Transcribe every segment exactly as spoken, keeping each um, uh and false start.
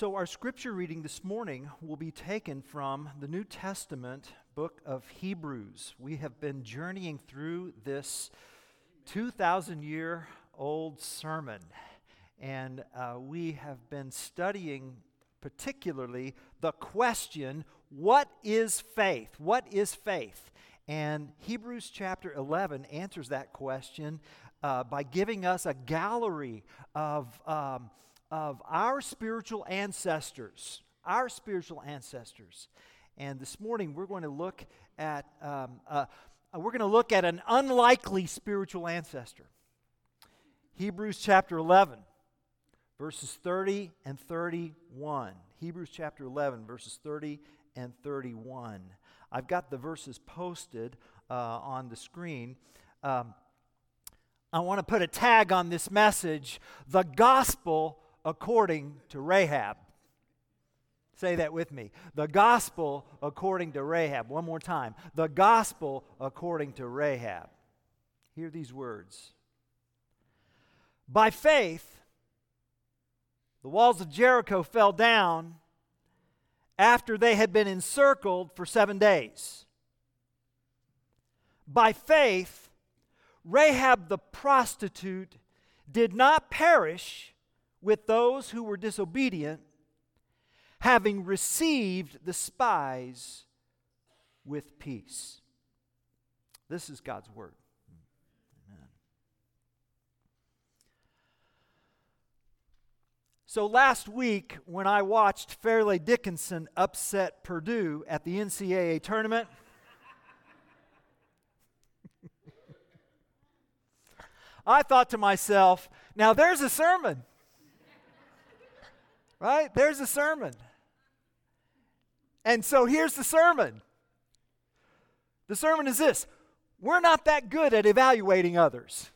So our scripture reading this morning will be taken from the New Testament book of Hebrews. We have been journeying through this two thousand year old sermon, and uh, we have been studying particularly the question, what is faith? What is faith? And Hebrews chapter eleven answers that question uh, by giving us a gallery of um, of our spiritual ancestors, our spiritual ancestors. And this morning we're going to look at um, uh, we're going to look at an unlikely spiritual ancestor. Hebrews chapter eleven, verses thirty and thirty-one. Hebrews chapter eleven, verses thirty and thirty-one. I've got the verses posted uh, on the screen. Um, I want to put a tag on this message: the gospel according to Rahab. Say that with me. The gospel according to Rahab. One more time. The gospel according to Rahab. Hear these words. By faith, the walls of Jericho fell down after they had been encircled for seven days. By faith, Rahab the prostitute did not perish with those who were disobedient, having received the spies with peace. This is God's word. Amen. So last week, when I watched Fairleigh Dickinson upset Purdue at the N C double A tournament, I thought to myself, now there's a sermon. Right? There's a sermon. And so here's the sermon. The sermon is this: we're not that good at evaluating others.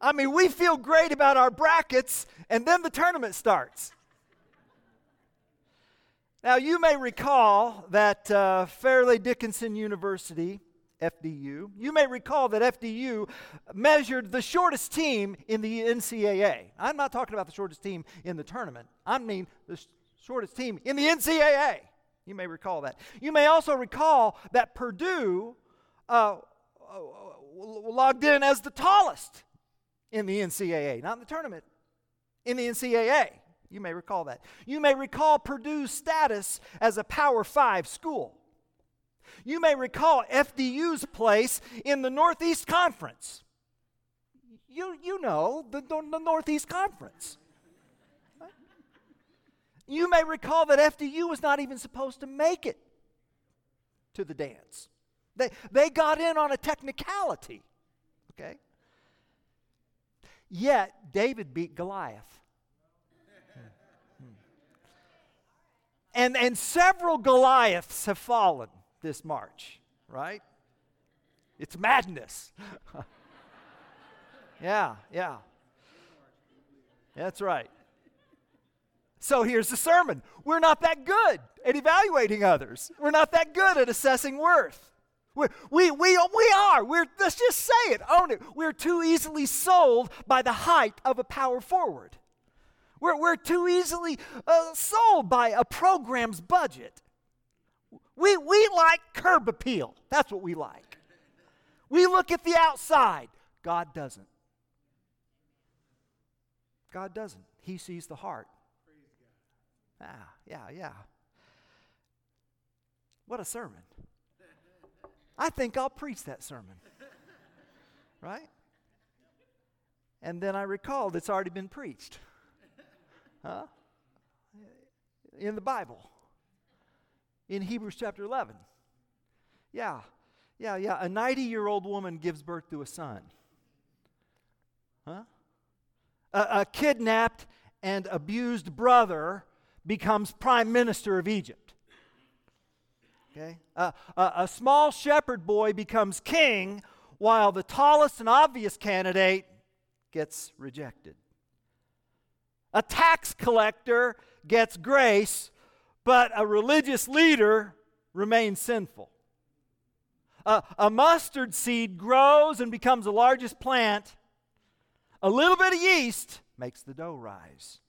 I mean, we feel great about our brackets, and then the tournament starts. Now, you may recall that uh, Fairleigh Dickinson University, F D U. You may recall that F D U measured the shortest team in the N C double A. I'm not talking about the shortest team in the tournament. I mean the sh- shortest team in the N C double A. You may recall that. You may also recall that Purdue uh, logged in as the tallest in the N C double A, not in the tournament, in the N C double A. You may recall that. You may recall Purdue's status as a Power Five school. You may recall F D U's place in the Northeast Conference. You, you know, the, the Northeast Conference. You may recall that F D U was not even supposed to make it to the dance. They, they got in on a technicality, okay? Yet, David beat Goliath. and, and several Goliaths have fallen this March, right? It's madness. yeah, yeah. That's right. So here's the sermon. We're not that good at evaluating others. We're not that good at assessing worth. We we we, we are. We're let's just say it, own it. We're too easily sold by the height of a power forward. We're we're too easily uh, sold by a program's budget. We we like curb appeal. That's what we like. We look at the outside. God doesn't. God doesn't. He sees the heart. Ah, yeah, yeah. What a sermon. I think I'll preach that sermon. Right? And then I recalled it's already been preached. Huh? In the Bible. In Hebrews chapter eleven. Yeah, yeah, yeah. A ninety-year-old woman gives birth to a son. Huh? A, a kidnapped and abused brother becomes prime minister of Egypt. Okay? Uh, a, a small shepherd boy becomes king while the tallest and obvious candidate gets rejected. A tax collector gets grace, but a religious leader remains sinful. Uh, a mustard seed grows and becomes the largest plant. A little bit of yeast makes the dough rise.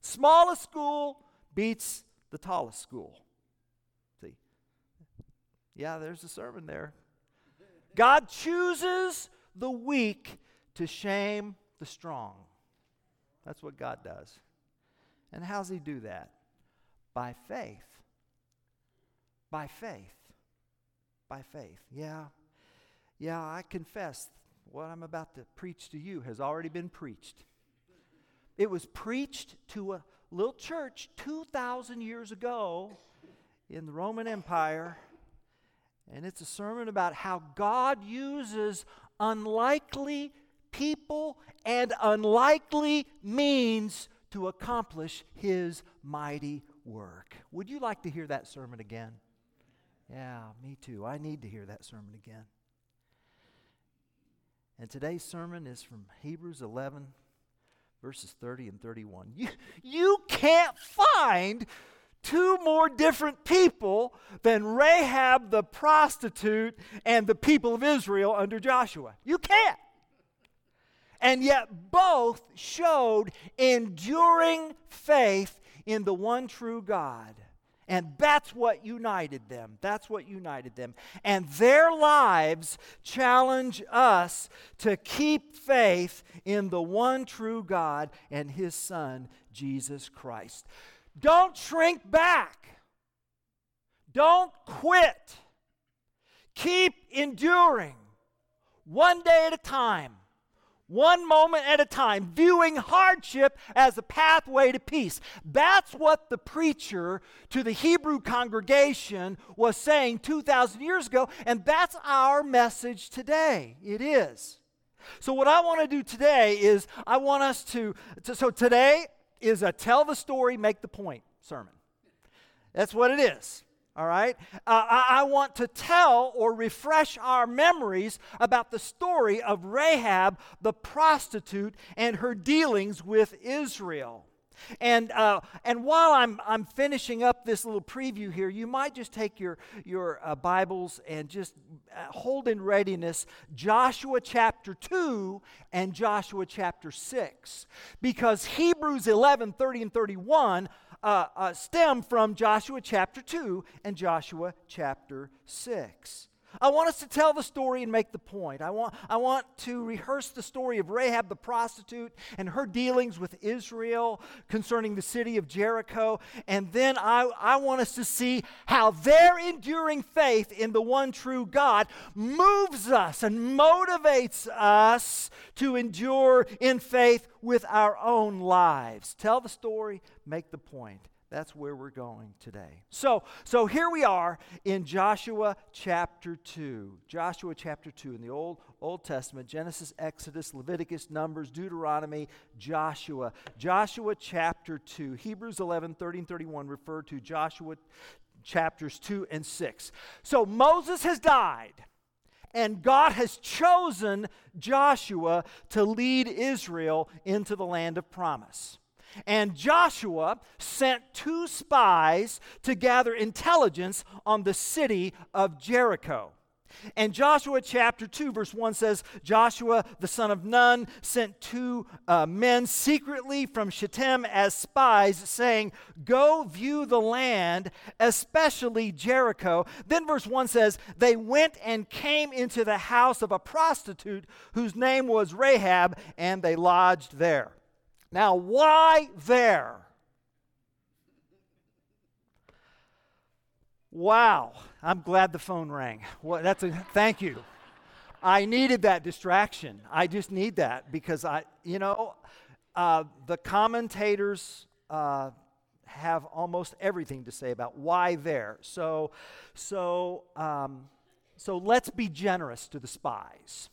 Smallest school beats the tallest school. See? Yeah, there's a sermon there. God chooses the weak to shame the strong. That's what God does. And how does he do that? By faith. By faith. By faith. Yeah. Yeah, I confess what I'm about to preach to you has already been preached. It was preached to a little church two thousand years ago in the Roman Empire. And it's a sermon about how God uses unlikely people and unlikely means to accomplish his mighty work. Would you like to hear that sermon again? Yeah, me too. I need to hear that sermon again. And today's sermon is from Hebrews eleven, verses thirty and thirty-one. You, you can't find two more different people than Rahab the prostitute and the people of Israel under Joshua. You can't. And yet both showed enduring faith in the one true God. And that's what united them. That's what united them. And their lives challenge us to keep faith in the one true God and his Son, Jesus Christ. Don't shrink back. Don't quit. Keep enduring. One day at a time. One moment at a time, viewing hardship as a pathway to peace. That's what the preacher to the Hebrew congregation was saying two thousand years ago, and that's our message today. It is. So what I want to do today is I want us to, to so today is a tell the story, make the point sermon. That's what it is. All right? Uh, I, I want to tell or refresh our memories about the story of Rahab the prostitute and her dealings with Israel. And uh, and while I'm I'm finishing up this little preview here, you might just take your your uh, Bibles and just hold in readiness Joshua chapter two and Joshua chapter six, because Hebrews eleven thirty and thirty-one uh, uh, stem from Joshua chapter two and Joshua chapter six. I want us to tell the story and make the point. I want, I want to rehearse the story of Rahab the prostitute and her dealings with Israel concerning the city of Jericho. And then I, I want us to see how their enduring faith in the one true God moves us and motivates us to endure in faith with our own lives. Tell the story, make the point. That's where we're going today. So, so here we are in Joshua chapter two. Joshua chapter two in the Old Old Testament, Genesis, Exodus, Leviticus, Numbers, Deuteronomy, Joshua. Joshua chapter two. Hebrews eleven, thirty and thirty-one refer to Joshua chapters two and six. So Moses has died, and God has chosen Joshua to lead Israel into the land of promise. And Joshua sent two spies to gather intelligence on the city of Jericho. And Joshua chapter two verse one says, Joshua the son of Nun sent two uh, men secretly from Shittim as spies, saying, "Go view the land, especially Jericho." Then verse one says, "They went and came into the house of a prostitute whose name was Rahab, and they lodged there." Now, why there? Wow, I'm glad the phone rang. Well, that's a thank you. I needed that distraction. I just need that because I, you know, uh, the commentators uh, have almost everything to say about why there. So, so, um, so let's be generous to the spies.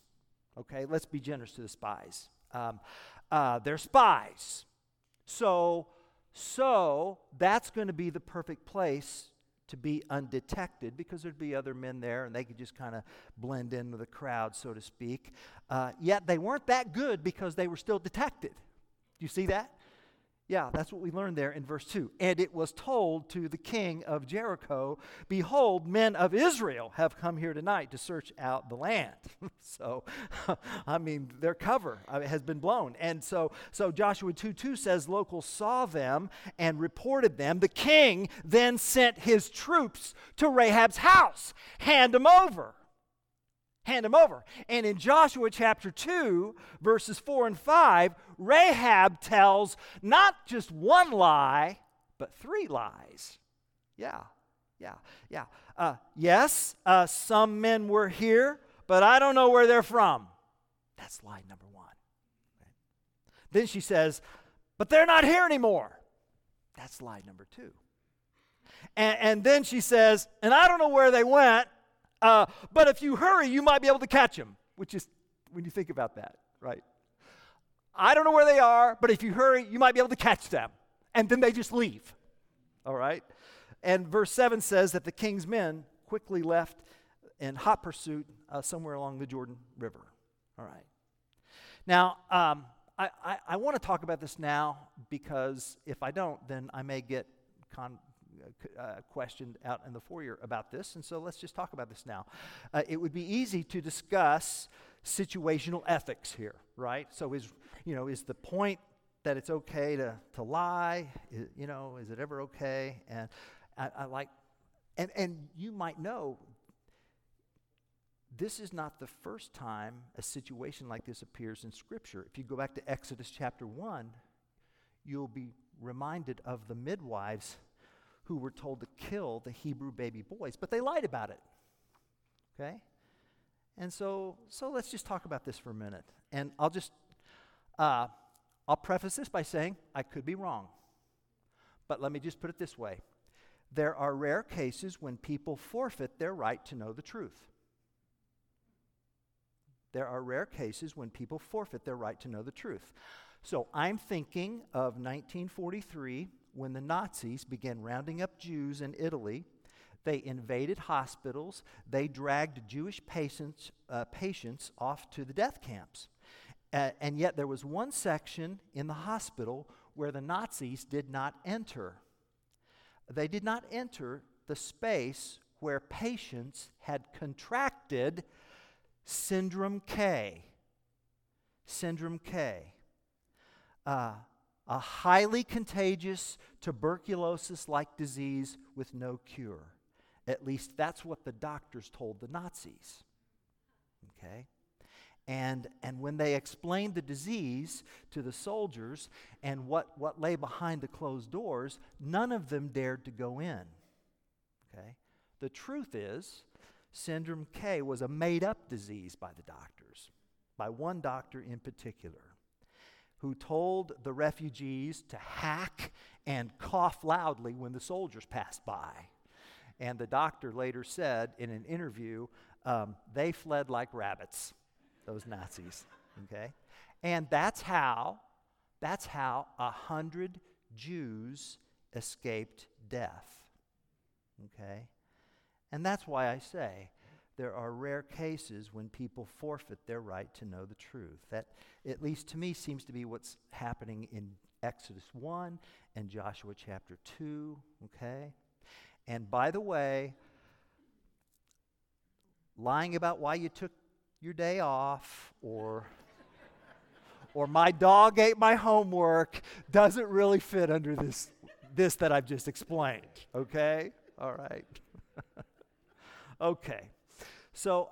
Okay, let's be generous to the spies. Um, Uh, they're spies. So, so that's going to be the perfect place to be undetected, because there'd be other men there and they could just kind of blend into the crowd, so to speak. Uh, yet they weren't that good because they were still detected. Do you see that? Yeah, that's what we learned there in verse two. And it was told to the king of Jericho, behold, men of Israel have come here tonight to search out the land. So, I mean, their cover has been blown. And so so Joshua two two says, locals saw them and reported them. The king then sent his troops to Rahab's house. Hand them over. Hand him over. And in Joshua chapter two, verses four and five, Rahab tells not just one lie, but three lies. Yeah, yeah, yeah. Uh, yes, uh, some men were here, but I don't know where they're from. That's lie number one. Okay. Then she says, but they're not here anymore. That's lie number two. And, and then she says, and I don't know where they went. Uh, but if you hurry, you might be able to catch them, which is, when you think about that, right? I don't know where they are, but if you hurry, you might be able to catch them. And then they just leave, all right? And verse seven says that the king's men quickly left in hot pursuit uh, somewhere along the Jordan River, all right? Now, um, I, I, I want to talk about this now because if I don't, then I may get con. Uh, questioned out in the foyer about this, and so let's just talk about this now. Uh, it would be easy to discuss situational ethics here, right? So is, you know, is the point that it's okay to, to lie? Is, you know, is it ever okay? And I, I like, and, and you might know, this is not the first time a situation like this appears in Scripture. If you go back to Exodus chapter one, you'll be reminded of the midwives who were told to kill the Hebrew baby boys, but they lied about it, okay? And so so let's just talk about this for a minute. And I'll just, uh, I'll preface this by saying I could be wrong, but let me just put it this way. There are rare cases when people forfeit their right to know the truth. There are rare cases when people forfeit their right to know the truth. So I'm thinking of nineteen forty-three, when the Nazis began rounding up Jews in Italy. They invaded hospitals. They dragged Jewish patients, uh, patients off to the death camps. Uh, and yet there was one section in the hospital where the Nazis did not enter. They did not enter the space where patients had contracted Syndrome K. Syndrome K. Uh, a highly contagious tuberculosis-like disease with no cure. At least that's what the doctors told the Nazis, okay? And and when they explained the disease to the soldiers and what, what lay behind the closed doors, none of them dared to go in, okay? The truth is, Syndrome K was a made-up disease by the doctors, by one doctor in particular, who told the refugees to hack and cough loudly when the soldiers passed by. And the doctor later said in an interview, um, they fled like rabbits, those Nazis, okay? And that's how, that's how a hundred Jews escaped death, okay? And that's why I say, there are rare cases when people forfeit their right to know the truth. That, at least to me, seems to be what's happening in Exodus one and Joshua chapter two, okay? And by the way, lying about why you took your day off or, or my dog ate my homework doesn't really fit under this, this that I've just explained, okay? All right. Okay. So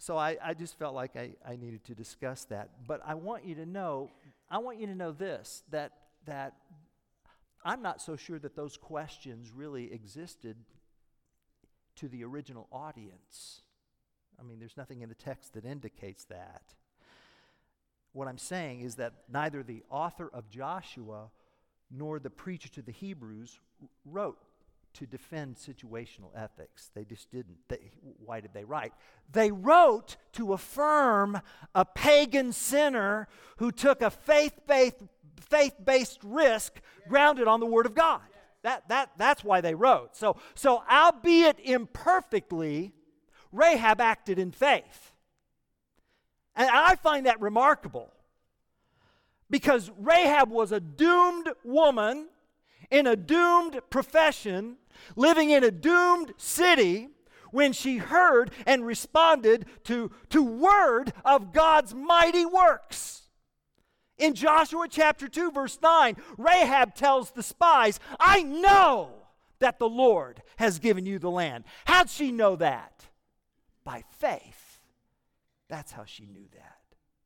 so I, I just felt like I, I needed to discuss that. But I want you to know, I want you to know this, that that I'm not so sure that those questions really existed to the original audience. I mean, there's nothing in the text that indicates that. What I'm saying is that neither the author of Joshua nor the preacher to the Hebrews wrote to defend situational ethics. They just didn't. They, why did they write? They wrote to affirm a pagan sinner who took a faith-based, faith-based risk grounded on the Word of God. That, that, that's why they wrote. So, so albeit imperfectly, Rahab acted in faith. And I find that remarkable. Because Rahab was a doomed woman in a doomed profession, living in a doomed city, when she heard and responded to to word of God's mighty works. In Joshua chapter two, verse nine, Rahab tells the spies, I know that the Lord has given you the land. How'd she know that? By faith. That's how she knew that.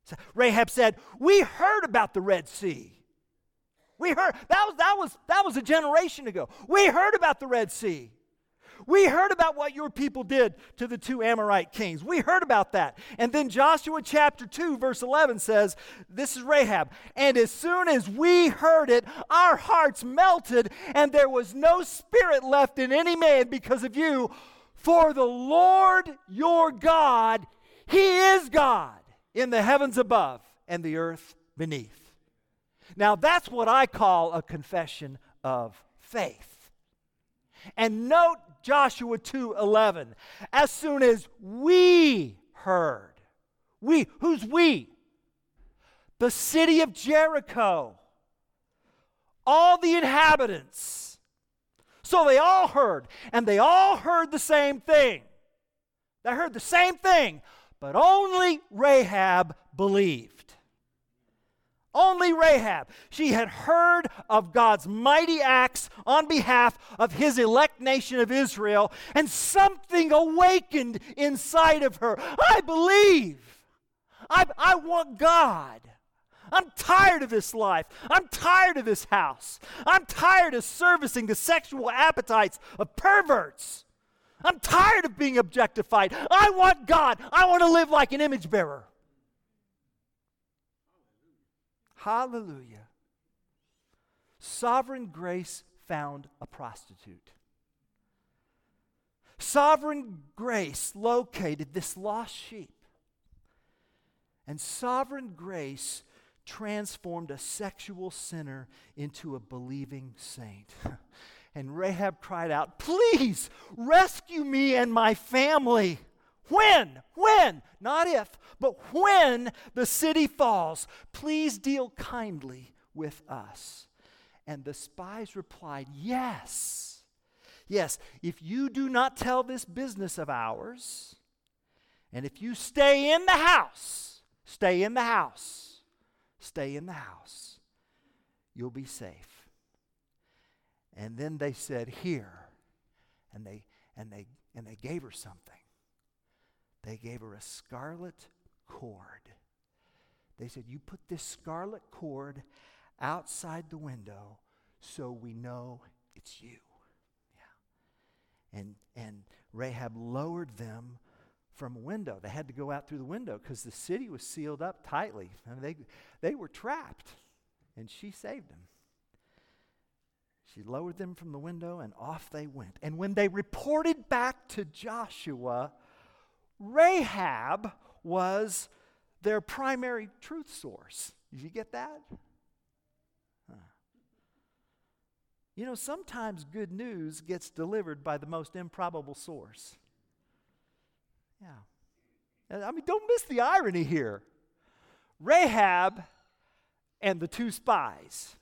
So Rahab said, we heard about the Red Sea. We heard, that was, that was, that was a generation ago. We heard about the Red Sea. We heard about what your people did to the two Amorite kings. We heard about that. And then Joshua chapter two, verse eleven says, this is Rahab, and as soon as we heard it, our hearts melted, and there was no spirit left in any man because of you. For the Lord your God, He is God in the heavens above and the earth beneath. Now that's what I call a confession of faith. And note Joshua two eleven. As soon as we heard. We, who's we? The city of Jericho. All the inhabitants. So they all heard, and they all heard the same thing. They heard the same thing, but only Rahab believed. Only Rahab. She had heard of God's mighty acts on behalf of His elect nation of Israel, and something awakened inside of her. I believe. I, I want God. I'm tired of this life. I'm tired of this house. I'm tired of servicing the sexual appetites of perverts. I'm tired of being objectified. I want God. I want to live like an image bearer. Hallelujah. Sovereign grace found a prostitute. Sovereign grace located this lost sheep. And sovereign grace transformed a sexual sinner into a believing saint. And Rahab cried out, please rescue me and my family. When, when, not if, but when the city falls, please deal kindly with us. And the spies replied, yes, yes, if you do not tell this business of ours, and if you stay in the house, stay in the house, stay in the house, you'll be safe. And then they said, here, and they, and they, and they gave her something. They gave her a scarlet cord. They said, you put this scarlet cord outside the window so we know it's you. Yeah. And, and Rahab lowered them from a window. They had to go out through the window because the city was sealed up tightly. I mean, they, they were trapped, and she saved them. She lowered them from the window, and off they went. And when they reported back to Joshua, Rahab was their primary truth source. Did you get that? Huh. You know, sometimes good news gets delivered by the most improbable source. Yeah. I mean, don't miss the irony here. Rahab and the two spies.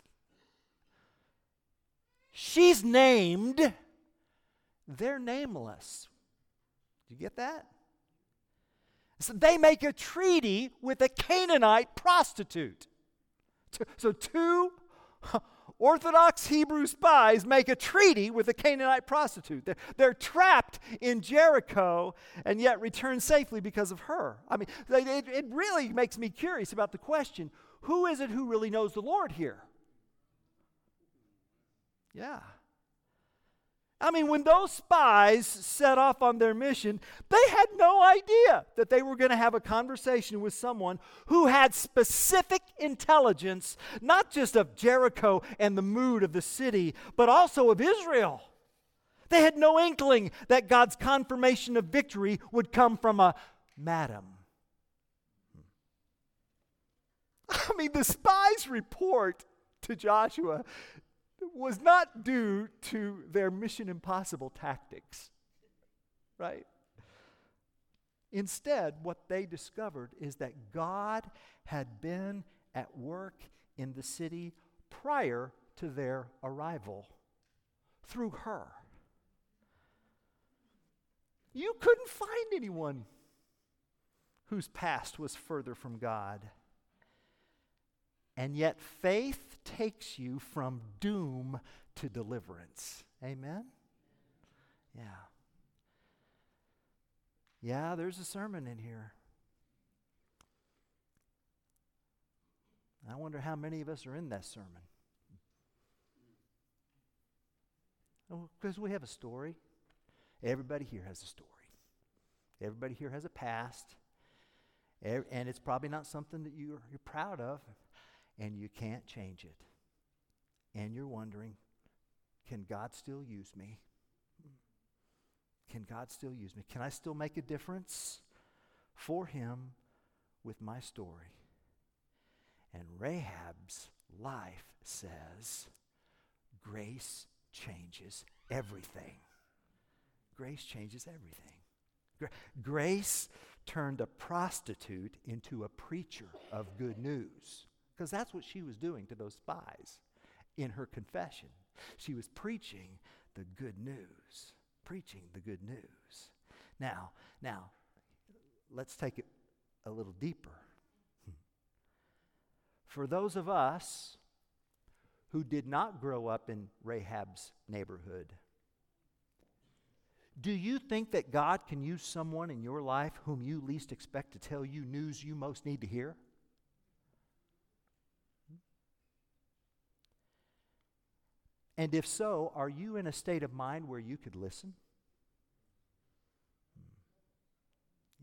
She's named. They're nameless. Did you get that? So they make a treaty with a Canaanite prostitute. So two Orthodox Hebrew spies make a treaty with a Canaanite prostitute. They're, they're trapped in Jericho and yet return safely because of her. I mean, it, it really makes me curious about the question, who is it who really knows the Lord here? Yeah. I mean, when those spies set off on their mission, they had no idea that they were going to have a conversation with someone who had specific intelligence, not just of Jericho and the mood of the city, but also of Israel. They had no inkling that God's confirmation of victory would come from a madam. I mean, the spies' report to Joshua was not due to their Mission Impossible tactics, right? Instead, what they discovered is that God had been at work in the city prior to their arrival through her. You couldn't find anyone whose past was further from God. And yet faith takes you from doom to deliverance. Amen? Yeah. Yeah, there's a sermon in here. I wonder how many of us are in that sermon. Because we have a story. Everybody here has a story. Everybody here has a past. Every, and it's probably not something that you're, you're proud of. And you can't change it. And you're wondering, can God still use me? Can God still use me? Can I still make a difference for Him with my story? And Rahab's life says, grace changes everything. Grace changes everything. Gra- grace turned a prostitute into a preacher of good news. Because that's what she was doing to those spies in her confession. She was preaching the good news. Preaching the good news. Now, now, let's take it a little deeper. For those of us who did not grow up in Rahab's neighborhood, do you think that God can use someone in your life whom you least expect to tell you news you most need to hear? And if so, are you in a state of mind where you could listen?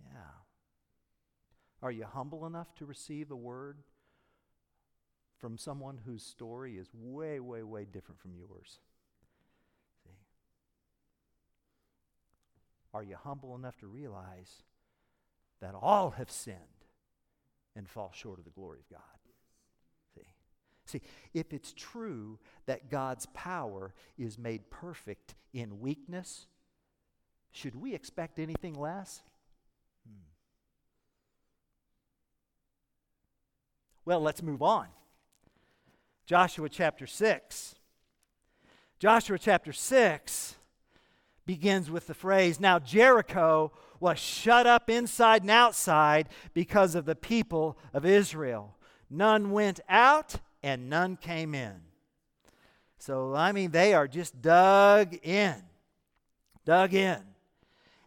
Yeah. Are you humble enough to receive a word from someone whose story is way, way, way different from yours? See? Are you humble enough to realize that all have sinned and fall short of the glory of God? See, if it's true that God's power is made perfect in weakness, should we expect anything less? Hmm. Well, let's move on. Joshua chapter six. Joshua chapter six begins with the phrase, "Now Jericho was shut up inside and outside because of the people of Israel. None went out and none came in." So, I mean, they are just dug in. Dug in.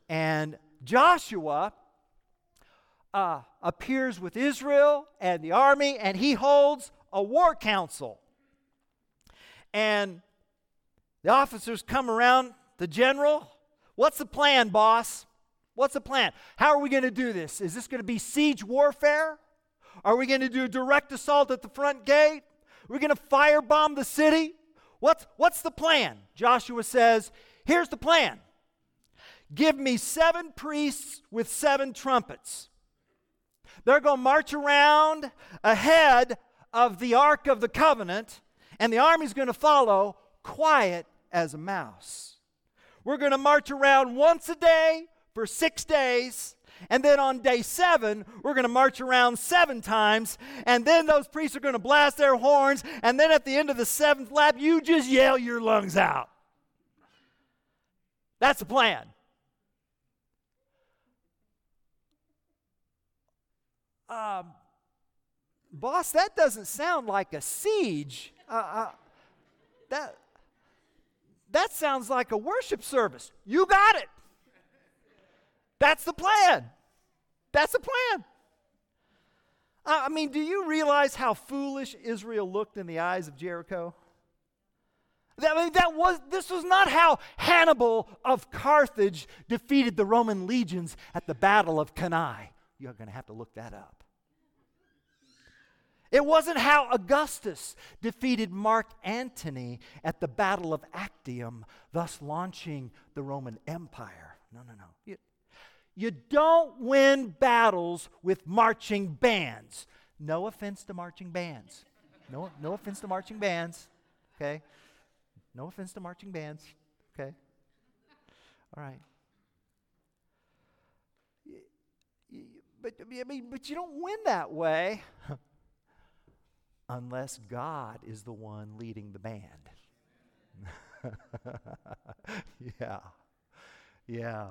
And Joshua uh, appears with Israel and the army, and he holds a war council. And the officers come around the general. "What's the plan, boss? What's the plan? How are we going to do this? Is this going to be siege warfare? Are we going to do a direct assault at the front gate? We're going to firebomb the city? What's, what's the plan?" Joshua says, "Here's the plan. Give me seven priests with seven trumpets. They're going to march around ahead of the Ark of the Covenant, and the army's going to follow quiet as a mouse. We're going to march around once a day for six days. And then on day seven, we're going to march around seven times. And then those priests are going to blast their horns. And then at the end of the seventh lap, you just yell your lungs out. That's the plan." Um, boss, that doesn't sound like a siege. Uh, uh, that, that sounds like a worship service. You got it. That's the plan. That's the plan. I mean, do you realize how foolish Israel looked in the eyes of Jericho? That, I mean, that was, this was not how Hannibal of Carthage defeated the Roman legions at the Battle of Cannae. You're going to have to look that up. It wasn't how Augustus defeated Mark Antony at the Battle of Actium, thus launching the Roman Empire. No, no, no. It, You don't win battles with marching bands. No offense to marching bands. No, no offense to marching bands. Okay? No offense to marching bands. Okay? All right. But, I mean, but you don't win that way unless God is the one leading the band. yeah, yeah.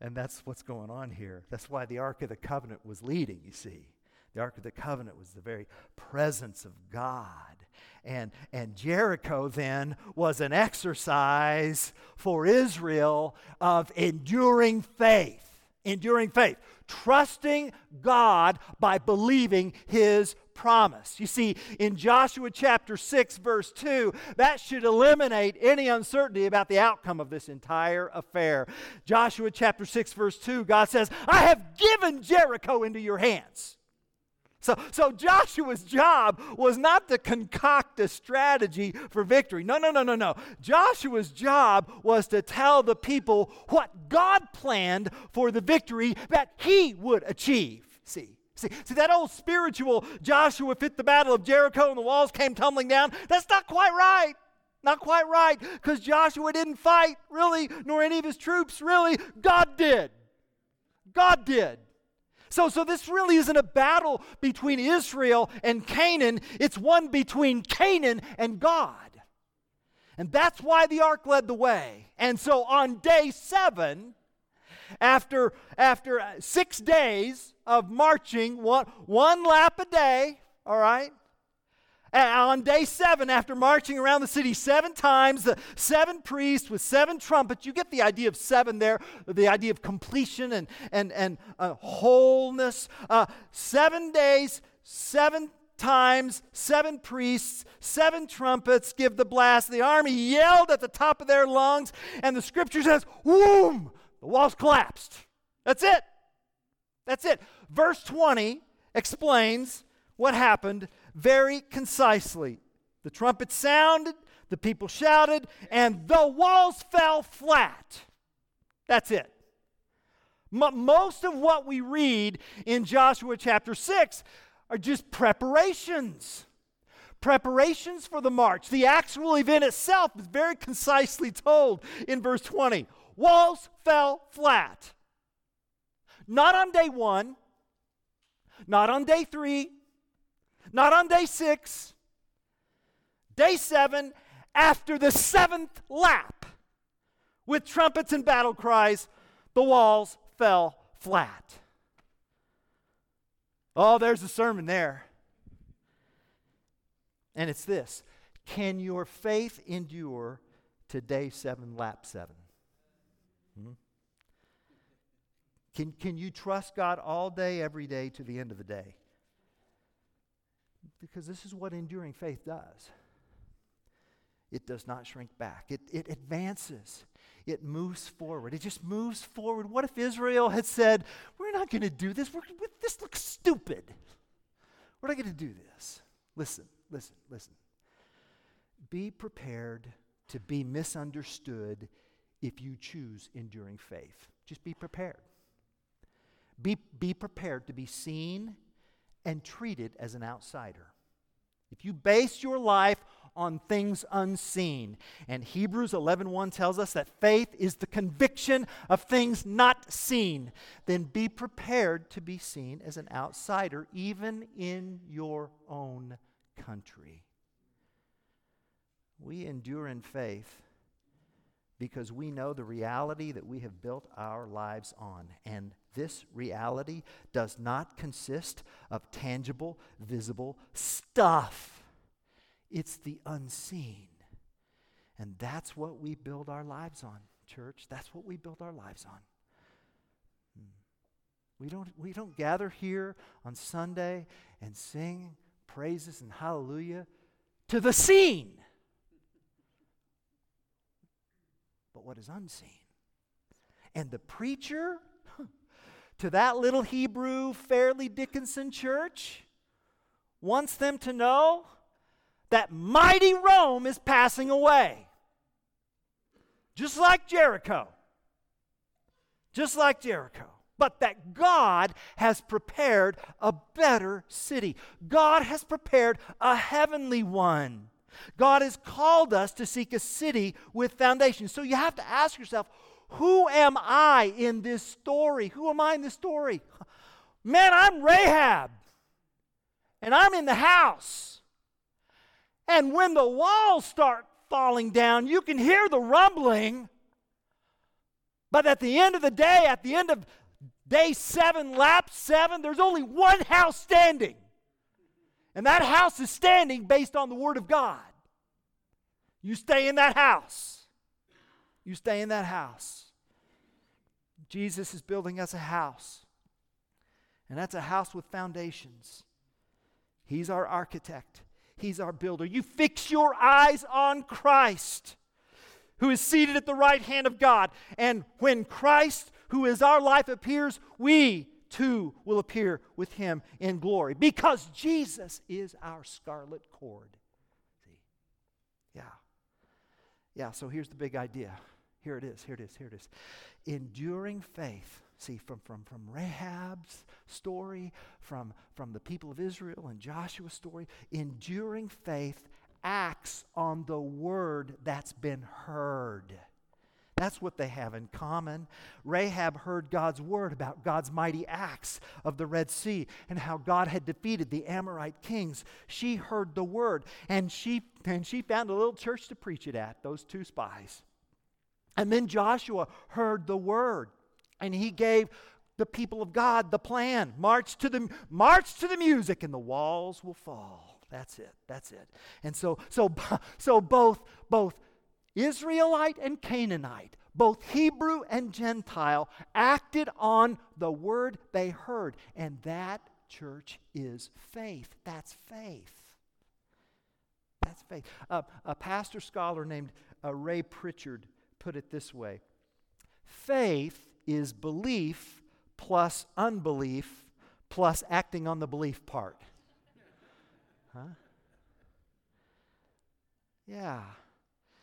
And that's what's going on here. That's why the Ark of the Covenant was leading, you see. The Ark of the Covenant was the very presence of God. And, and Jericho then was an exercise for Israel of enduring faith. Enduring faith. Trusting God by believing His promise. You see, in Joshua chapter six, verse two, that should eliminate any uncertainty about the outcome of this entire affair. Joshua chapter six, verse two, God says, I have given Jericho into your hands. So, so Joshua's job was not to concoct a strategy for victory. No, no, no, no, no. Joshua's job was to tell the people what God planned for the victory that he would achieve. See, see, see that old spiritual Joshua fit the battle of Jericho and the walls came tumbling down. That's not quite right. Not quite right. Because Joshua didn't fight, really, nor any of his troops, really. God did. God did. So, so this really isn't a battle between Israel and Canaan. It's one between Canaan and God. And that's why the ark led the way. And so on day seven, after, after six days of marching, one, one lap a day, all right? And on day seven, after marching around the city seven times, the seven priests with seven trumpets, you get the idea of seven there, the idea of completion and, and, and uh, wholeness. Uh, seven days, seven times, seven priests, seven trumpets give the blast. The army yelled at the top of their lungs, and the scripture says, whoom, the walls collapsed. That's it. That's it. Verse twenty explains what happened very concisely. The trumpet sounded, the people shouted, and the walls fell flat. That's it. M- most of what we read in Joshua chapter six are just preparations. Preparations for the march. The actual event itself is very concisely told in verse twenty. Walls fell flat. Not on day one, not on day three, not on day six, day seven, after the seventh lap, with trumpets and battle cries, the walls fell flat. Oh, there's a sermon there. And it's this. Can your faith endure to day seven, lap seven? Hmm? Can, can you trust God all day, every day, to the end of the day? Because this is what enduring faith does. It does not shrink back. It, it advances. It moves forward. It just moves forward. What if Israel had said, we're not going to do this. We're, we're, this looks stupid. We're not going to do this. Listen, listen, listen. Be prepared to be misunderstood if you choose enduring faith. Just be prepared. Be, be prepared to be seen and treated as an outsider. If you base your life on things unseen, and Hebrews eleven one tells us that faith is the conviction of things not seen, then be prepared to be seen as an outsider, even in your own country. We endure in faith because we know the reality that we have built our lives on. And this reality does not consist of tangible, visible stuff. It's the unseen. And that's what we build our lives on, church. That's what we build our lives on. We don't, we don't gather here on Sunday and sing praises and hallelujah to the seen. But what is unseen? And the preacher to that little Hebrew Fairleigh Dickinson church wants them to know that mighty Rome is passing away. Just like Jericho. Just like Jericho. But that God has prepared a better city. God has prepared a heavenly one. God has called us to seek a city with foundations. So you have to ask yourself, who am I in this story? Who am I in this story? Man, I'm Rahab. And I'm in the house. And when the walls start falling down, you can hear the rumbling. But at the end of the day, at the end of day seven, lap seven, there's only one house standing. And that house is standing based on the Word of God. You stay in that house. You stay in that house. Jesus is building us a house. And that's a house with foundations. He's our architect. He's our builder. You fix your eyes on Christ, who is seated at the right hand of God. And when Christ, who is our life, appears, we too will appear with Him in glory. Because Jesus is our scarlet cord. See? Yeah. Yeah, so here's the big idea. Here it is, here it is, here it is. Enduring faith. See, from, from, from Rahab's story, from, from the people of Israel and Joshua's story, enduring faith acts on the word that's been heard. That's what they have in common. Rahab heard God's word about God's mighty acts of the Red Sea and how God had defeated the Amorite kings. She heard the word, and she, and she found a little church to preach it at, those two spies. And then Joshua heard the word. And he gave the people of God the plan. March to the march to the music, and the walls will fall. That's it. That's it. And so, so, so both, both Israelite and Canaanite, both Hebrew and Gentile, acted on the word they heard. And that, church, is faith. That's faith. That's faith. Uh, a pastor scholar named uh, Ray Pritchard put it this way. Faith is belief plus unbelief plus acting on the belief part. Huh? Yeah.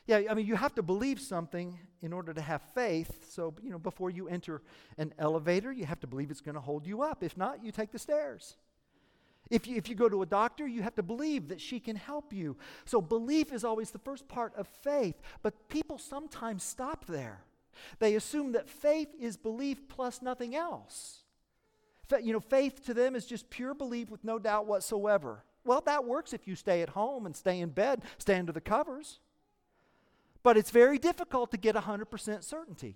Yeah, I mean, you have to believe something in order to have faith. So, you know, before you enter an elevator, you have to believe it's going to hold you up. If not, you take the stairs. If you, if you go to a doctor, you have to believe that she can help you. So belief is always the first part of faith. But people sometimes stop there. They assume that faith is belief plus nothing else. You know, faith to them is just pure belief with no doubt whatsoever. Well, that works if you stay at home and stay in bed, stay under the covers. But it's very difficult to get one hundred percent certainty.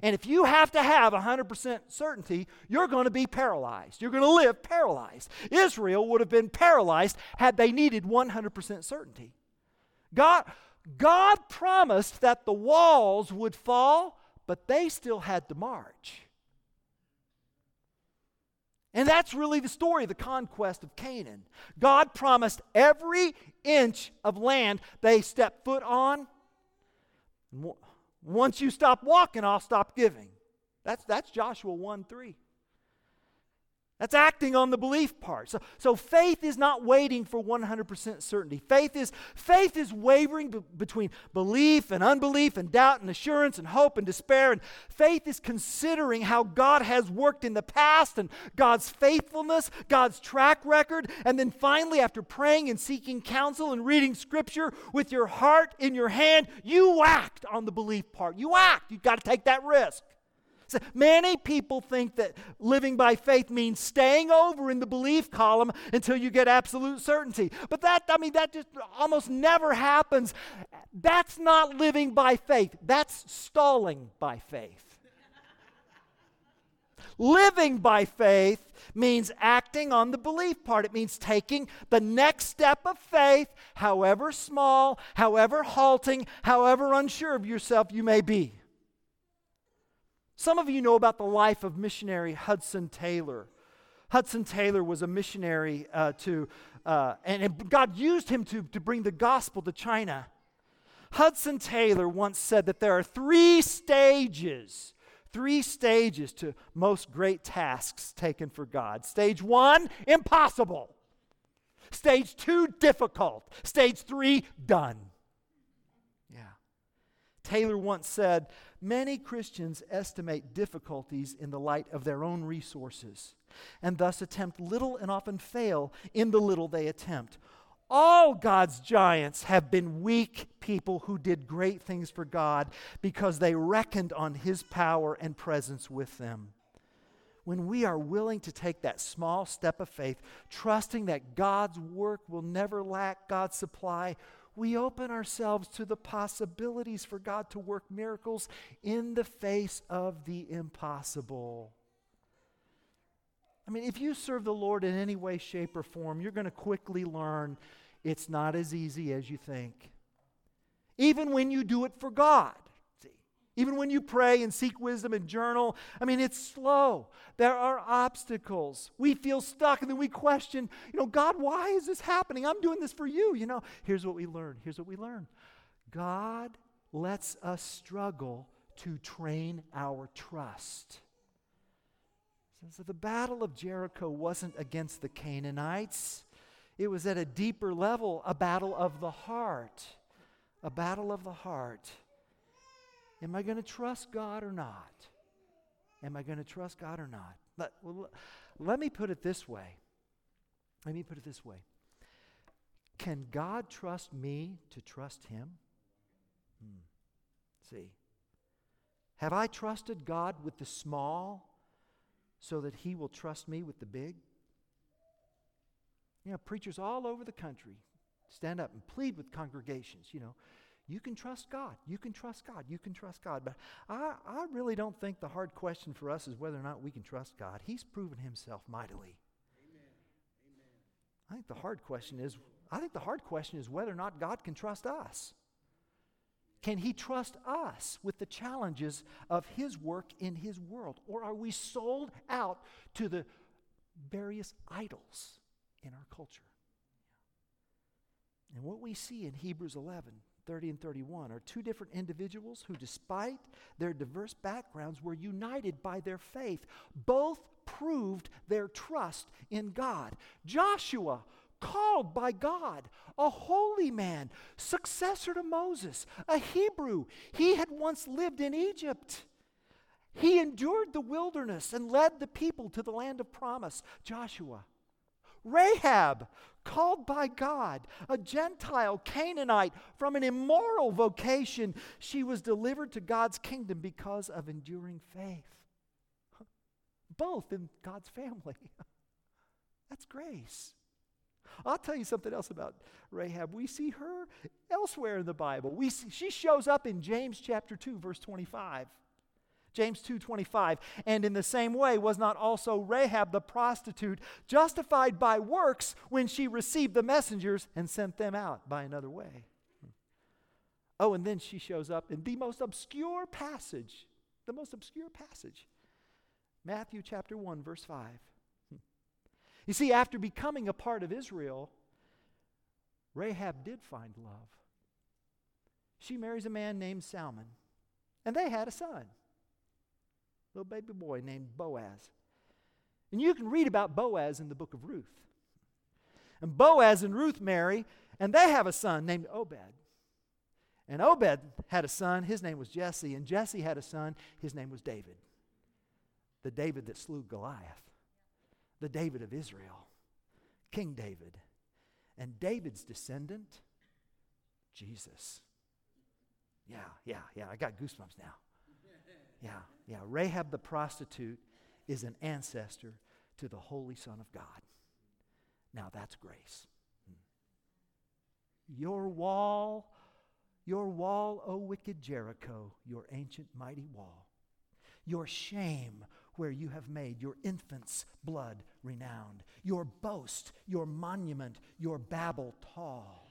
And if you have to have one hundred percent certainty, you're going to be paralyzed. You're going to live paralyzed. Israel would have been paralyzed had they needed one hundred percent certainty. God... God promised that the walls would fall, but they still had to march. And that's really the story of the conquest of Canaan. God promised every inch of land they stepped foot on. Once you stop walking, I'll stop giving. That's, that's Joshua one three. That's acting on the belief part. So, so faith is not waiting for one hundred percent certainty. Faith is, faith is wavering b- between belief and unbelief and doubt and assurance and hope and despair. And faith is considering how God has worked in the past and God's faithfulness, God's track record. And then finally, after praying and seeking counsel and reading Scripture with your heart in your hand, you act on the belief part. You act. You've got to take that risk. So many people think that living by faith means staying over in the belief column until you get absolute certainty. But that, I mean, that just almost never happens. That's not living by faith. That's stalling by faith. Living by faith means acting on the belief part. It means taking the next step of faith, however small, however halting, however unsure of yourself you may be. Some of you know about the life of missionary Hudson Taylor. Hudson Taylor was a missionary uh, to, uh, and, and God used him to, to bring the gospel to China. Hudson Taylor once said that there are three stages, three stages to most great tasks taken for God. Stage one, impossible. Stage two, difficult. Stage three, done. Yeah. Taylor once said, many Christians estimate difficulties in the light of their own resources and thus attempt little and often fail in the little they attempt. All God's giants have been weak people who did great things for God because they reckoned on His power and presence with them. when we are willing to take that small step of faith, trusting that God's work will never lack God's supply, we open ourselves to the possibilities for God to work miracles in the face of the impossible. I mean, if you serve the Lord in any way, shape, or form, you're going to quickly learn it's not as easy as you think. Even when you do it for God. Even when you pray and seek wisdom and journal, I mean, it's slow. There are obstacles. We feel stuck, and then we question, you know, God, why is this happening? I'm doing this for you, you know. Here's what we learn. Here's what we learn. God lets us struggle to train our trust. So the Battle of Jericho wasn't against the Canaanites. It was at a deeper level, a battle of the heart. A battle of the heart. Am I going to trust God or not? Am I going to trust God or not? Let, well, let me put it this way. Let me put it this way. Can God trust me to trust him? Hmm. See. Have I trusted God with the small so that he will trust me with the big? You know, preachers all over the country stand up and plead with congregations, you know, you can trust God. You can trust God. You can trust God. But I, I really don't think the hard question for us is whether or not we can trust God. He's proven himself mightily. Amen. Amen. I think the hard question is, I think the hard question is whether or not God can trust us. Can he trust us with the challenges of his work in his world? Or are we sold out to the various idols in our culture? And what we see in Hebrews eleven, thirty and thirty-one are two different individuals who, despite their diverse backgrounds, were united by their faith. Both proved their trust in God. Joshua, called by God, a holy man, successor to Moses, a Hebrew. He had once lived in Egypt. He endured the wilderness and led the people to the land of promise. Joshua. Rahab, called by God, a Gentile Canaanite from an immoral vocation, she was delivered to God's kingdom because of enduring faith. Both in God's family. That's grace. I'll tell you something else about Rahab. We see her elsewhere in the Bible. We see, she shows up in James chapter two, verse twenty-five. James two twenty-five, and in the same way was not also Rahab the prostitute justified by works when she received the messengers and sent them out by another way. Hmm. Oh, and then she shows up in the most obscure passage, the most obscure passage, Matthew chapter one, verse five. Hmm. You see, after becoming a part of Israel, Rahab did find love. She marries a man named Salmon, and they had a son. Little baby boy named Boaz. And you can read about Boaz in the book of Ruth. And Boaz and Ruth marry, and they have a son named Obed. And Obed had a son, his name was Jesse, and Jesse had a son, his name was David. The David that slew Goliath. The David of Israel. King David. And David's descendant, Jesus. Yeah, yeah, yeah, I got goosebumps now. Yeah, yeah. Rahab the prostitute is an ancestor to the Holy Son of God. Now that's grace. Your wall, your wall, O wicked Jericho, your ancient mighty wall. Your shame where you have made your infant's blood renowned. Your boast, your monument, your Babel tall.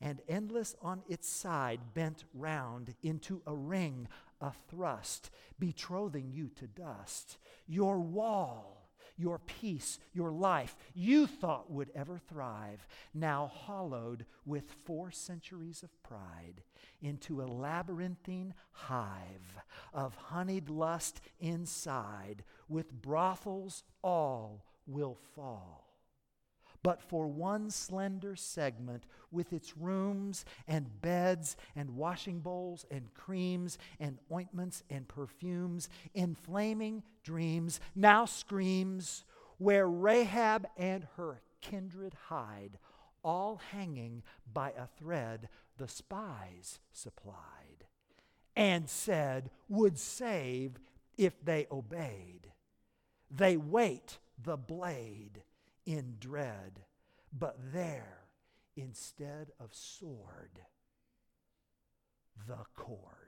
And endless on its side, bent round into a ring, a thrust, betrothing you to dust. Your wall, your peace, your life, you thought would ever thrive, now hollowed with four centuries of pride into a labyrinthine hive of honeyed lust inside, with brothels all will fall. But for one slender segment with its rooms and beds and washing bowls and creams and ointments and perfumes, inflaming dreams, now screams, where Rahab and her kindred hide, all hanging by a thread the spies supplied, and said would save if they obeyed. They wait the blade in dread, but there, instead of sword, the cord.